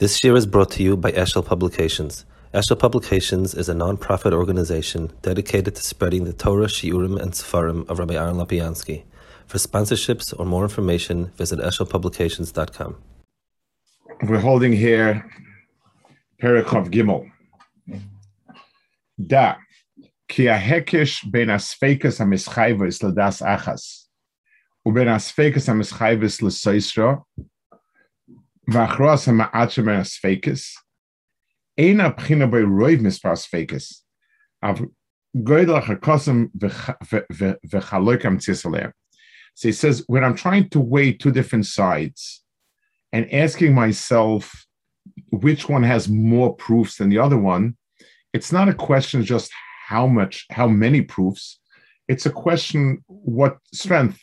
This year is brought to you by Eshel Publications. Eshel Publications is a non-profit organization dedicated to spreading the Torah, Shiurim, and Sefarim of Rabbi Aaron Lapiansky. For sponsorships or more information, visit eshelpublications.com. We're holding here Perek Gimel. Da, ki hahekesh ben asfekas hamischayves l'das achas, uben asfekas hamischayves l'soisra, v'achros ha'ma'atchem ben asfekas, ein abchina by roiv mispar asfekas, av goydel ha'kosem v'chalokam tzisalem. So he says, when I'm trying to weigh two different sides and asking myself which one has more proofs than the other one, it's not a question just how many proofs. It's a question what strength.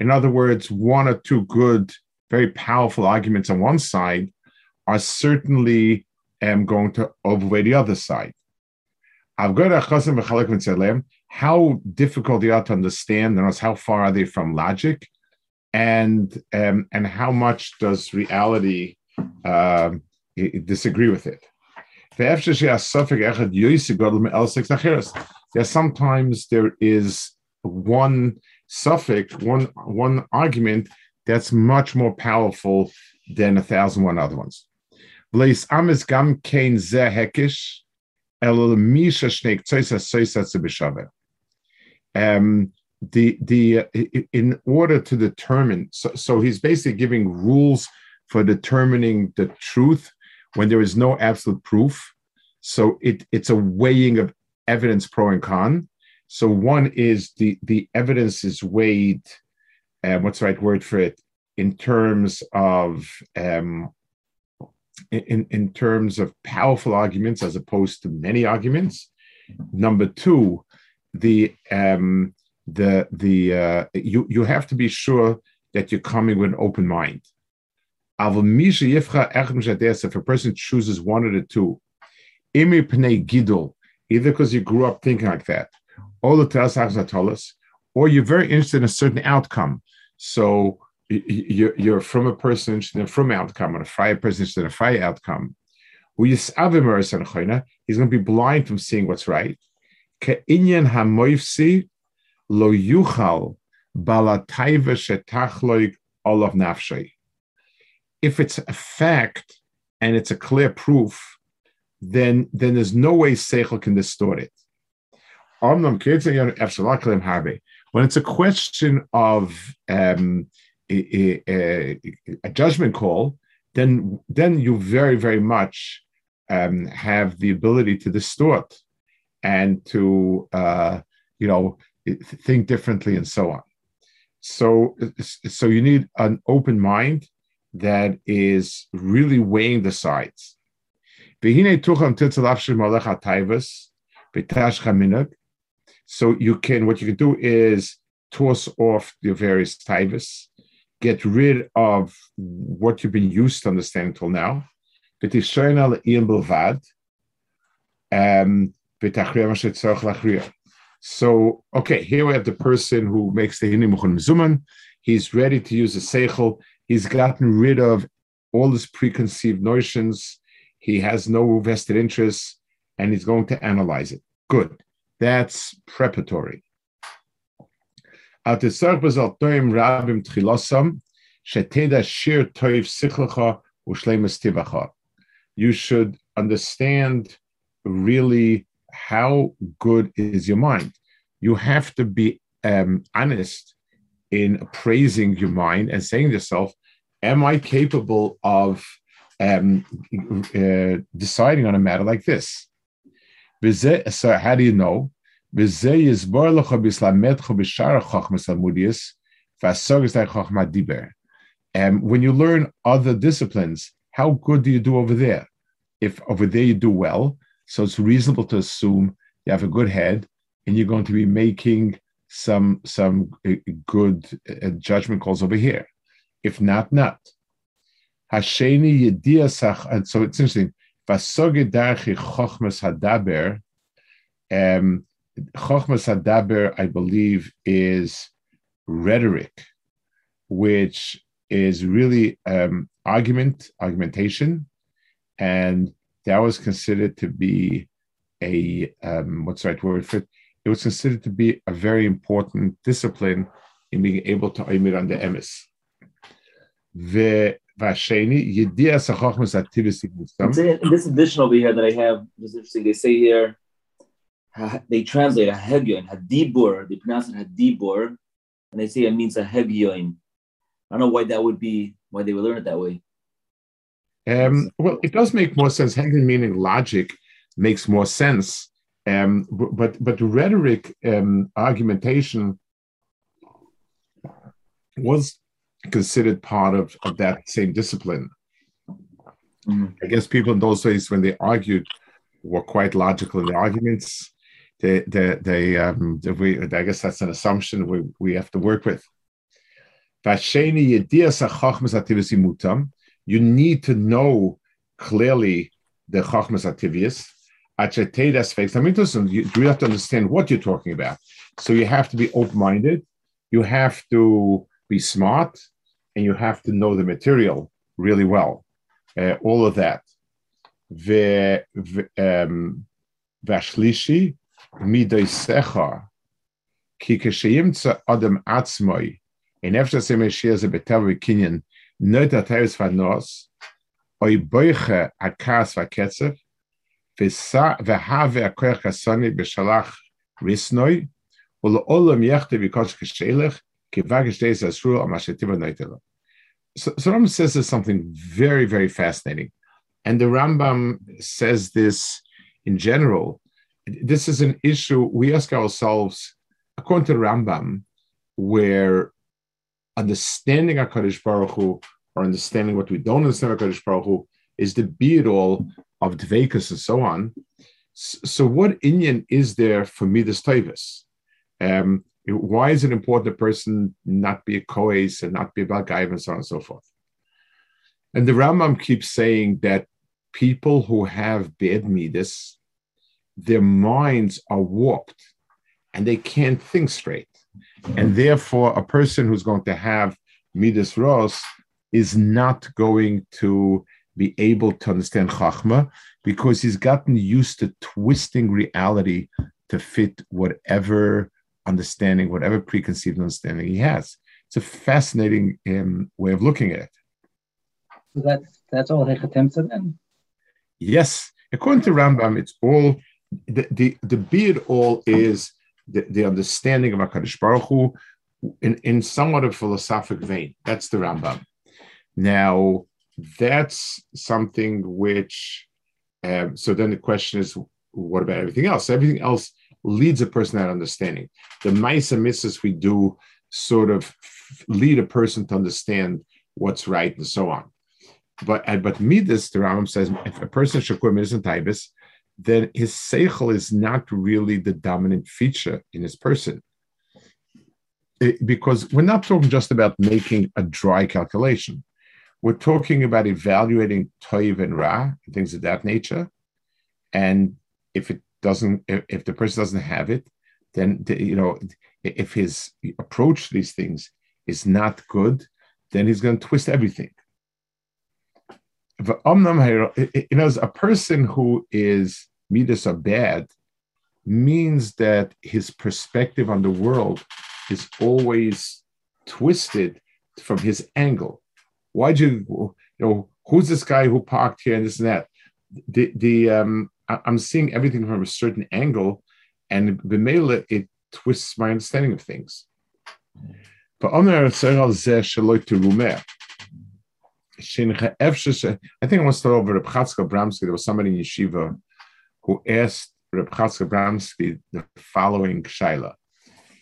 In other words, one or two good, very powerful arguments on one side are certainly going to overweigh the other side. How difficult they are to understand, and how far are they from logic, and how much does reality disagree with it? There sometimes there is one suffix, one argument that's much more powerful than 1,001 other ones. In order to determine, so he's basically giving rules for determining the truth when there is no absolute proof. So it's a weighing of evidence pro and con. So one is the evidence is weighed, what's the right word for it, in terms of in terms of powerful arguments as opposed to many arguments. Number two, you have to be sure that you're coming with an open mind. If a person chooses one of the two, either because you grew up thinking like that, or you're very interested in a certain outcome. So you're from a person interested in a from outcome, and a fry person interested in a fry outcome. He's going to be blind from seeing what's right. If it's a fact and it's a clear proof, then there's no way seichel can distort it. When it's a question of a judgment call, then you very, very much have the ability to distort and to think differently and so on. So you need an open mind that is really weighing the sides. So what you can do is toss off the various taivas, get rid of what you've been used to understanding till now, So, okay, here we have the person who makes the hinei muchen mizuman. He's ready to use the seichel. He's gotten rid of all his preconceived notions. He has no vested interests, and he's going to analyze it. Good. That's preparatory. You should understand really how good is your mind. You have to be honest in appraising your mind and saying to yourself, am I capable of deciding on a matter like this? So how do you know? When you learn other disciplines, how good do you do over there? If over there you do well, so it's reasonable to assume you have a good head and you're going to be making some good judgment calls over here. If not. Hasheni Yediah Sach, and so it's interesting. Vasoge Darchi Chochmas HaDaber. Chochmas HaDaber, I believe, is rhetoric, which is really argumentation. And that was considered to be a, what's the right word for it? It was considered to be a very important discipline in being able to oimid on the emes. This addition over here that I have is interesting. They say here, they translate a hegyon, hadibur, they pronounce it hadibur, and they say it means a hegyon. I don't know why that would be, why they would learn it that way. Well, it does make more sense. Hegyon meaning logic makes more sense. But rhetoric, argumentation was considered part of that same discipline. Mm. I guess people in those days, when they argued, were quite logical in the arguments. I guess that's an assumption we have to work with. You need to know clearly the Chochmas HaTivius. You do have to understand what you're talking about. So you have to be open-minded. You have to be smart, and you have to know the material really well. All of that. Vashlishi midaisecha ki keshiyimtza adam atzmoi in efshar semeshiyaz betav kinyan not atayus vanos oy boicha akas vaketzev vesa vehave akoyach kasani beshalach risnoi ul olam yachte vikosh keshelach kivagish deis asru amashetiv noitelo. So Rambam says there's something very, very fascinating. And the Rambam says this in general. This is an issue we ask ourselves, according to Rambam, where understanding HaKadosh Baruch Hu or understanding what we don't understand HaKadosh Baruch Hu is the be-it-all of Dveikus and so on. So what inyan is there for Midas Tovos? Why is it important a person not be a kohes and not be a balgaiv and so on and so forth? And the Rambam keeps saying that people who have bad midas, their minds are warped and they can't think straight. And therefore, a person who's going to have midas ros is not going to be able to understand chachma because he's gotten used to twisting reality to fit whatever understanding, whatever preconceived understanding he has. It's a fascinating way of looking at it. So that's all Hechatemsa then? Yes. According to Rambam, it's all, the be it all is the understanding of HaKadosh Baruch Hu in somewhat of a philosophic vein. That's the Rambam. Now, that's something which, so then the question is, what about everything else? Everything else leads a person out of understanding. The ma'aser mitzvos we do sort of lead a person to understand what's right and so on. But midas, the Rambam says, if a person shakur midas and taibis, then his seichel is not really the dominant feature in his person. Because we're not talking just about making a dry calculation. We're talking about evaluating toiv and ra, things of that nature. And if the person doesn't have it, then, if his approach to these things is not good, then he's going to twist everything. A person who is midas are bad means that his perspective on the world is always twisted from his angle. Who's this guy who parked here and this and that? I'm seeing everything from a certain angle, and b'meila it twists my understanding of things. I think I want to start over Reb Chatzkel Abramsky. There was somebody in yeshiva who asked Reb Chatzkel Abramsky the following shaila.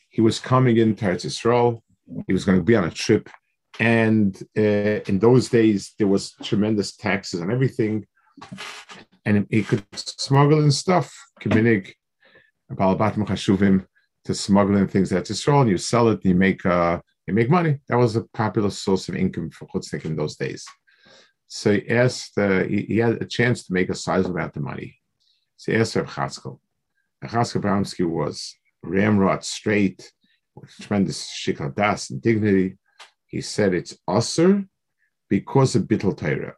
He was coming in to Eretz Yisrael. He was going to be on a trip. And in those days, there was tremendous taxes on everything. And he could smuggle in stuff, kiminig, balabatim chashuvim, to smuggle in things to Eretz Yisrael. And you sell it and you make money. That was a popular source of income for Chutznik in those days. So he asked, he had a chance to make a sizable amount of money. So he asked Reb Chatzkel. Reb Chatzkel Abramsky was ramrod straight, with tremendous shikha das and dignity. He said it's usur because of bittul Torah.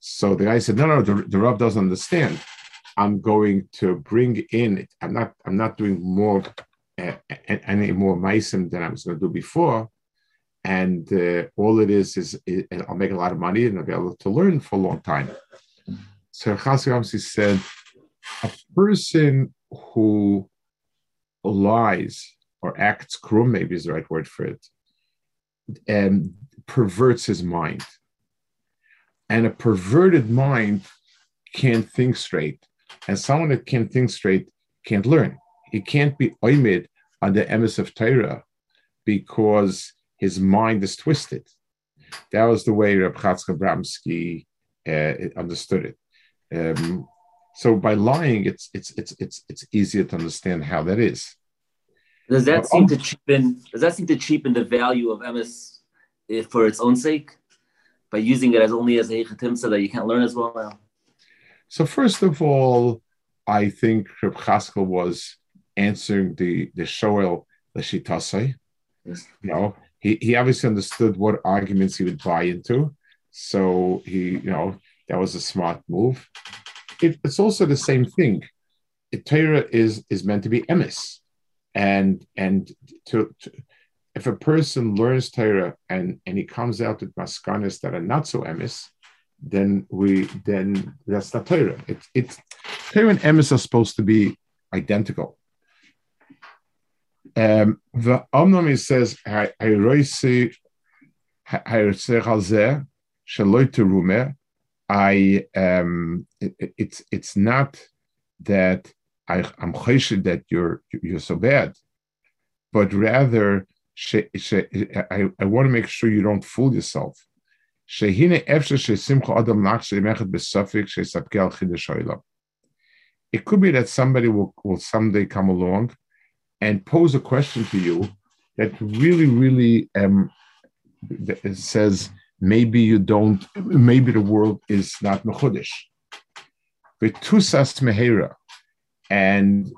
So the guy said, no, the Rav doesn't understand. I'm going to bring in, I'm not doing more, any more meisim than I was going to do before. And all it is, and I'll make a lot of money and I'll be able to learn for a long time. So Reb Chatzkel Abramsky said, a person who lies or acts krum, maybe is the right word for it, and perverts his mind. And a perverted mind can't think straight. And someone that can't think straight can't learn. He can't be oimid on the emes of Torah because his mind is twisted. That was the way Reb Chatzkel Abramsky understood it. So by lying, it's easier to understand how that is. Does that seem to cheapen the value of emes for its own sake? By using it as only as a hechatim so that you can't learn as well now? So first of all, I think Reb Chatzkel was answering the shoel l'shitasei. Yes. You know, he obviously understood what arguments he would buy into. So that was a smart move. It's also the same thing. Torah is meant to be emes. And if a person learns Torah and he comes out with maskanas that are not so emes, then that's not Torah. It's Torah and emes are supposed to be identical. The Omnami says, it's not that I'm chosheh that you're so bad, but rather I want to make sure you don't fool yourself. It could be that somebody will someday come along and pose a question to you that really, really says maybe the world is not mechudesh. V'tusas mehera, and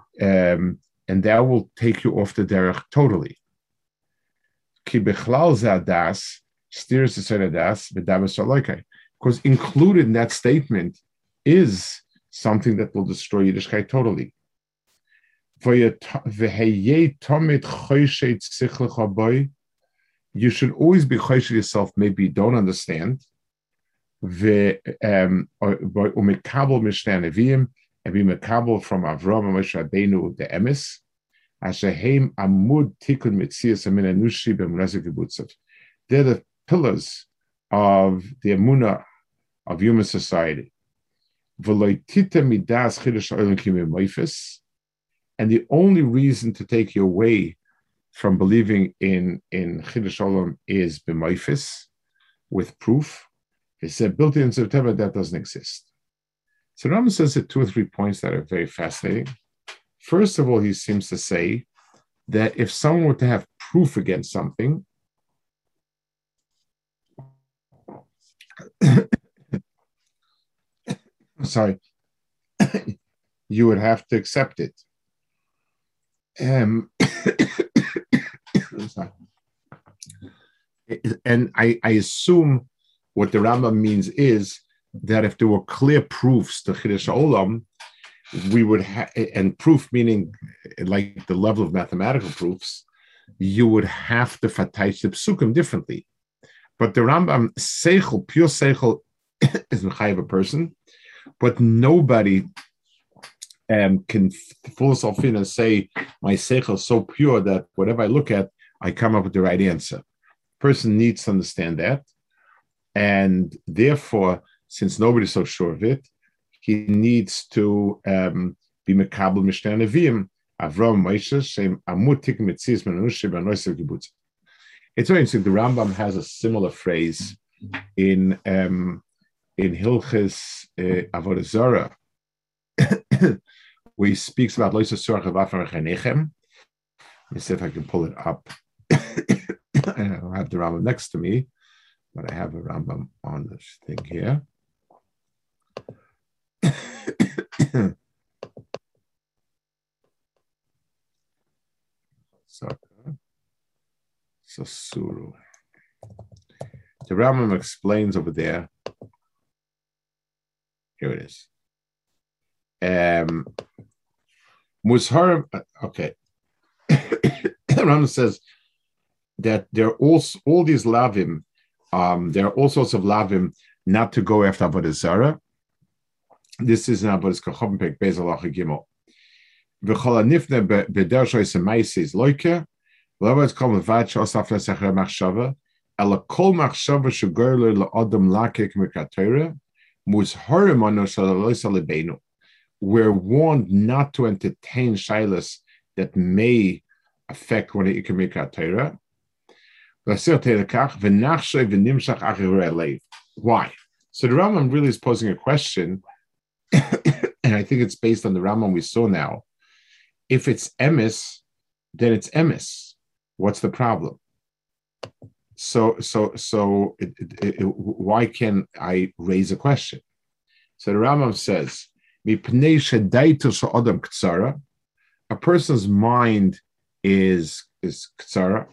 that will take you off the derech totally. Ki bechlal zadas steers the senadas v'davas alokai, because included in that statement is something that will destroy Yiddishkeit totally. You should always be chosheh yourself. Maybe you don't understand. And be mekabel from Avram and Moshe Rabbeinu the emes, ashehem amud tikun mitzias aminanushi b'mrazik v'butzav. They're the pillars of the emunah of human society. And the only reason to take you away from believing in Chiddush Olam is b'moifis, with proof. It's built in September, that doesn't exist. So Rambam says that 2 or 3 points that are very fascinating. First of all, he seems to say that if someone were to have proof against something, you would have to accept it. And I assume what the Rambam means is that if there were clear proofs to Chiddush Olam, we would have, and proof meaning like the level of mathematical proofs, you would have to fataish the psukim differently. But the Rambam, seichel, pure seichel, is mechayev a person, but nobody can fool himself in and say, my seichel is so pure that whatever I look at, I come up with the right answer. Person needs to understand that. And therefore, since nobody's so sure of it, he needs to be mekabel mishna neviim. Avram Moshe shem amud tikkun mitzias menanushi b'noisei kibbutz. It's very interesting. The Rambam has a similar phrase in Hilchas Avodah Zara, where he speaks about loisa surach avafar chanechem. Let me see if I can pull it up. I don't have the Rambam next to me, but I have a Rambam on this thing here. So Suru. The Rambam explains over there Here it is. Muzhar, okay. Rambam says that there are also all these lavim. There are all sorts of lavim not to go after Avodah Zara. This is an Avodah Kachom Perek Beis Halacha Gimel. V'chol anifne b'dershoi semaisis loike l'avad kol mevad she'osaf lesachar machshava ela kol machshava shegoyle le'adam lakek mekatera muzharim ono shaloisa lebeinu. We're warned not to entertain shilas that may affect one of the Ikemika Torah. Why? So the Rambam really is posing a question, and I think it's based on the Rambam we saw now. If it's emes, then it's emes. What's the problem? Why can I raise a question? So the Rambam says, a person's mind is ktsara,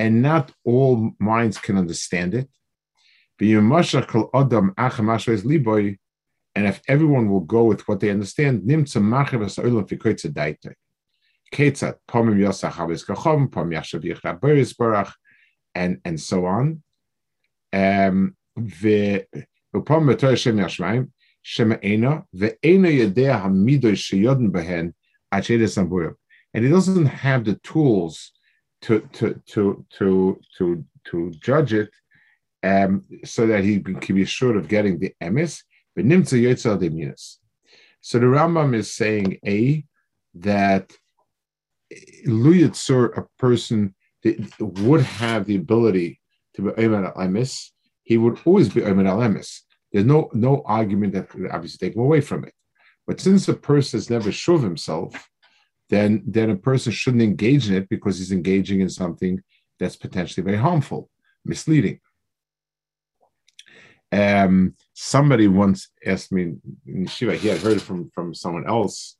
and not all minds can understand it. And if everyone will go with what they understand, and so on. And he doesn't have the tools to judge it, so that he can be sure of getting the emes. So the Rambam is saying that Lu Yitzur, a person would have the ability to be omer al emes. He would always be omer al emes. There's no argument that could obviously take him away from it. But since a person is never sure of himself, then a person shouldn't engage in it, because he's engaging in something that's potentially very harmful, misleading. Somebody once asked me in Yeshiva, he had heard it from someone else,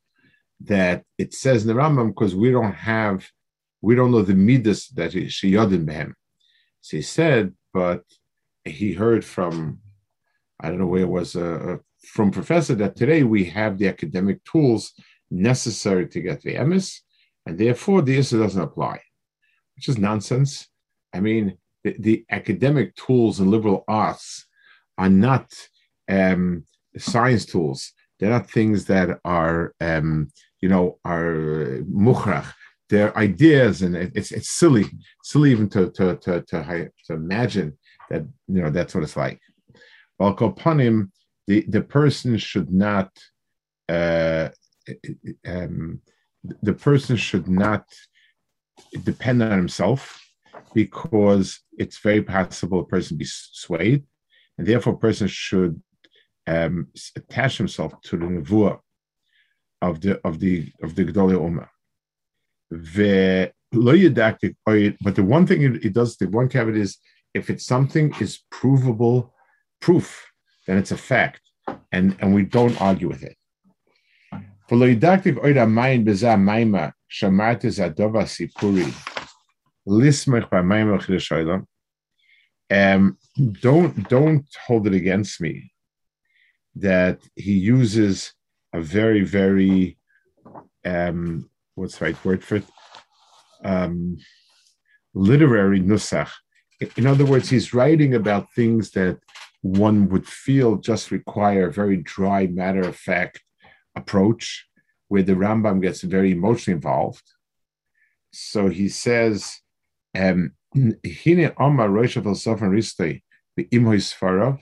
that it says in the Rambam, because we don't know the midas that is sheyodin behem. So he said, but he heard from, I don't know where it was, from professor, that today we have the academic tools necessary to get the emes, and therefore the issue doesn't apply, which is nonsense. I mean, the academic tools and liberal arts are not science tools. They're not things that are, are mukhrach. They're ideas, and it's silly even to imagine that, that's what it's like. Al Kopanim, the person should not depend on himself, because it's very possible a person be swayed, and therefore a person should attach himself to the nevuah of the Gedolei Ummah. But the one thing it does, the one caveat is, if it's something is provable, proof, then it's a fact, and we don't argue with it. Don't hold it against me that he uses a very, very what's the right word for it? Literary nusach. In other words, he's writing about things that one would feel just require a very dry, matter-of-fact approach, where the Rambam gets very emotionally involved. So he says, Hine Omar Roisha Filsofan Ristoi, Imhoi Sfarav,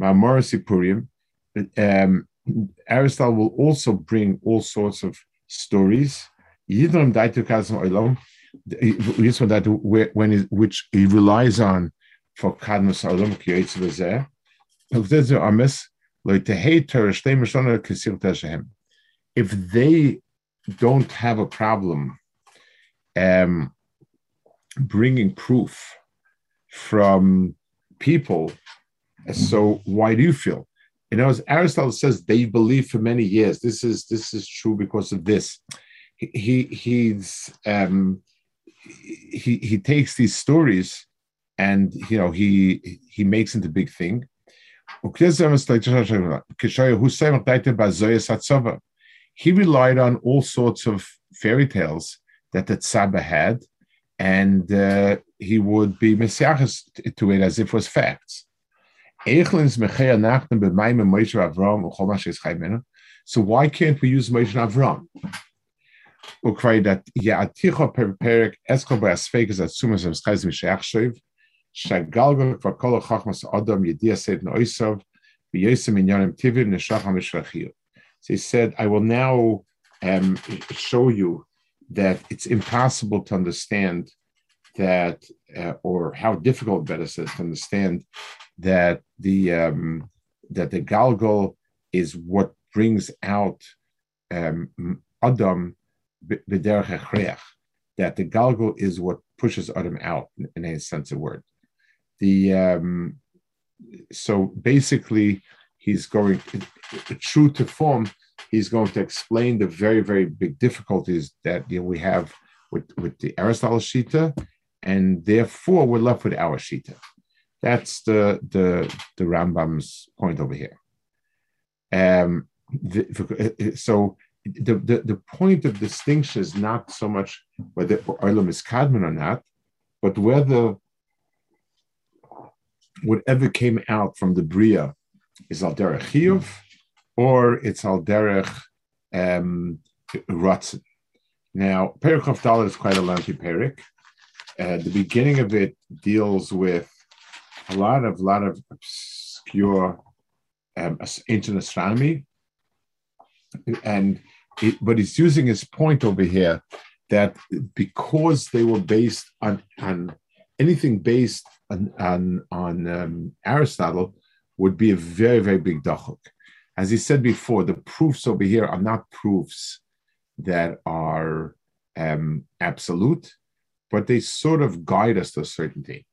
Ma'amorasi Purim. Aristotle will also bring all sorts of stories, Yidram Daitu Kazim Oilom, which he relies on for Kadmus Oilom Kiyoitz Vazeh, Hiltezu Ames. If they don't have a problem bringing proof from people, so why do you feel? You know, as Aristotle says, they believe for many years. This is true because of this. He takes these stories and you know he makes it a big thing. He relied on all sorts of fairy tales that the Tzaba had, and he would be mesiachas to it as if it was facts. So why can't we use Moshe Avram? So he said, I will now show you that it's impossible to understand that, or how difficult, better said, to understand that the Galgal is what brings out Adam b'derech hechreach, that the Galgal is what pushes Adam out in any sense of word. So basically, he's going true to form. He's going to explain the very, very big difficulties that we have with the Aristotle Shita, and therefore we're left with our Shita. That's the Rambam's point over here. So the point of distinction is not so much whether Olam is Kadmon or not, but whether whatever came out from the Bria is al derech chiyuv, or it's al derech ratzon. Now, Perek of Dalet is quite a lengthy Perek. The beginning of it deals with a lot of obscure ancient astronomy, but he's using his point over here that because they were based on anything based on Aristotle would be a very, very big dachuk. As he said before, the proofs over here are not proofs that are absolute, but they sort of guide us to a certainty.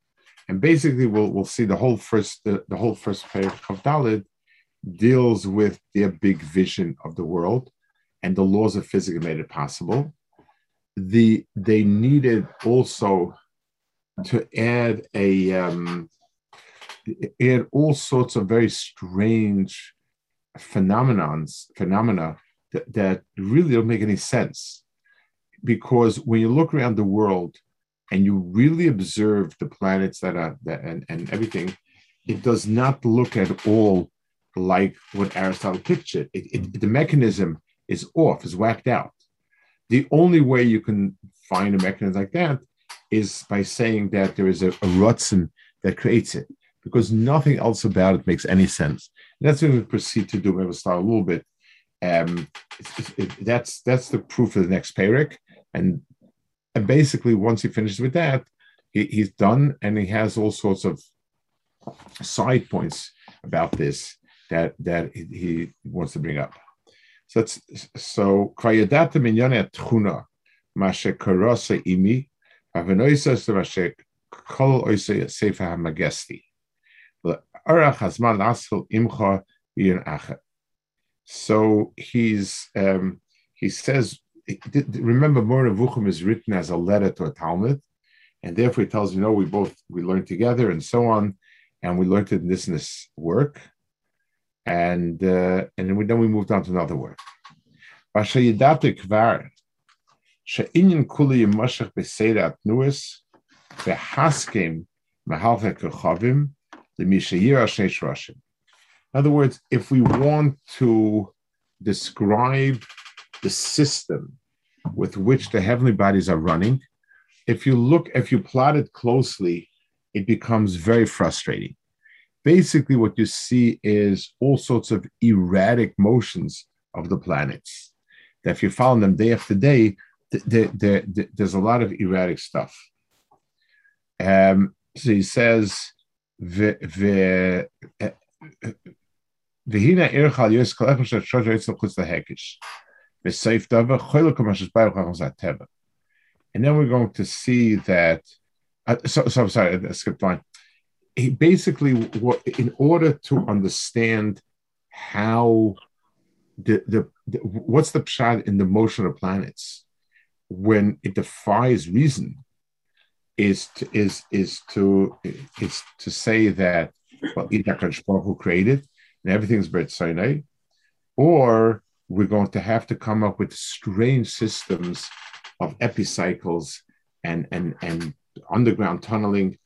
And basically, we'll see the whole first Perek of Dalet deals with their big vision of the world, and the laws of physics made it possible. They needed also to add add all sorts of very strange phenomena that really don't make any sense, because when you look around the world and you really observe the planets and everything, it does not look at all like what Aristotle pictured. The mechanism is off, is whacked out. The only way you can find a mechanism like that is by saying that there is a rotzen that creates it, because nothing else about it makes any sense. And that's what we proceed to do. We'll start a little bit. That's the proof of the next Perek. And basically, once he finishes with that, he's done, and he has all sorts of side points about this that he wants to bring up. So Krayadata Minyana Tchuna Mashe Karasa Imi. So he says, remember, Moreh Nevuchim is written as a letter to a Talmud, and therefore he tells you, no, we learned together and so on, and we learned it in this work, and then we moved on to another work. In other words, if we want to describe the system with which the heavenly bodies are running, if you plot it closely, it becomes very frustrating. Basically, what you see is all sorts of erratic motions of the planets, that if you follow them day after day, there's a lot of erratic stuff. So he says, and then we're going to see that. I'm sorry, I skipped line. He basically, in order to understand how what's the pshat in the motion of planets, when it defies reason, is to say that, well, either Akadosh Baruch Hu created and everything's b'rtzonai, or we're going to have to come up with strange systems of epicycles and underground tunneling,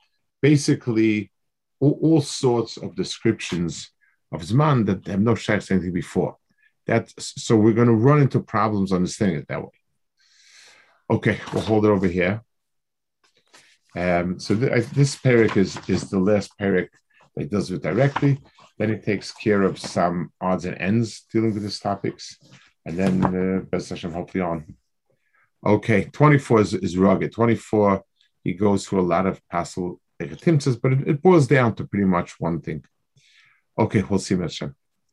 basically all sorts of descriptions of Zman that have no shaykhs to anything before. So we're going to run into problems understanding it that way. Okay, we'll hold it over here. This perek is the last perek that does it directly. Then it takes care of some odds and ends dealing with these topics. And then, B'ezras Hashem, hopefully on. Okay, 24 is rugged. 24, he goes through a lot of possible, but it boils down to pretty much one thing. Okay, we'll see, Hashem.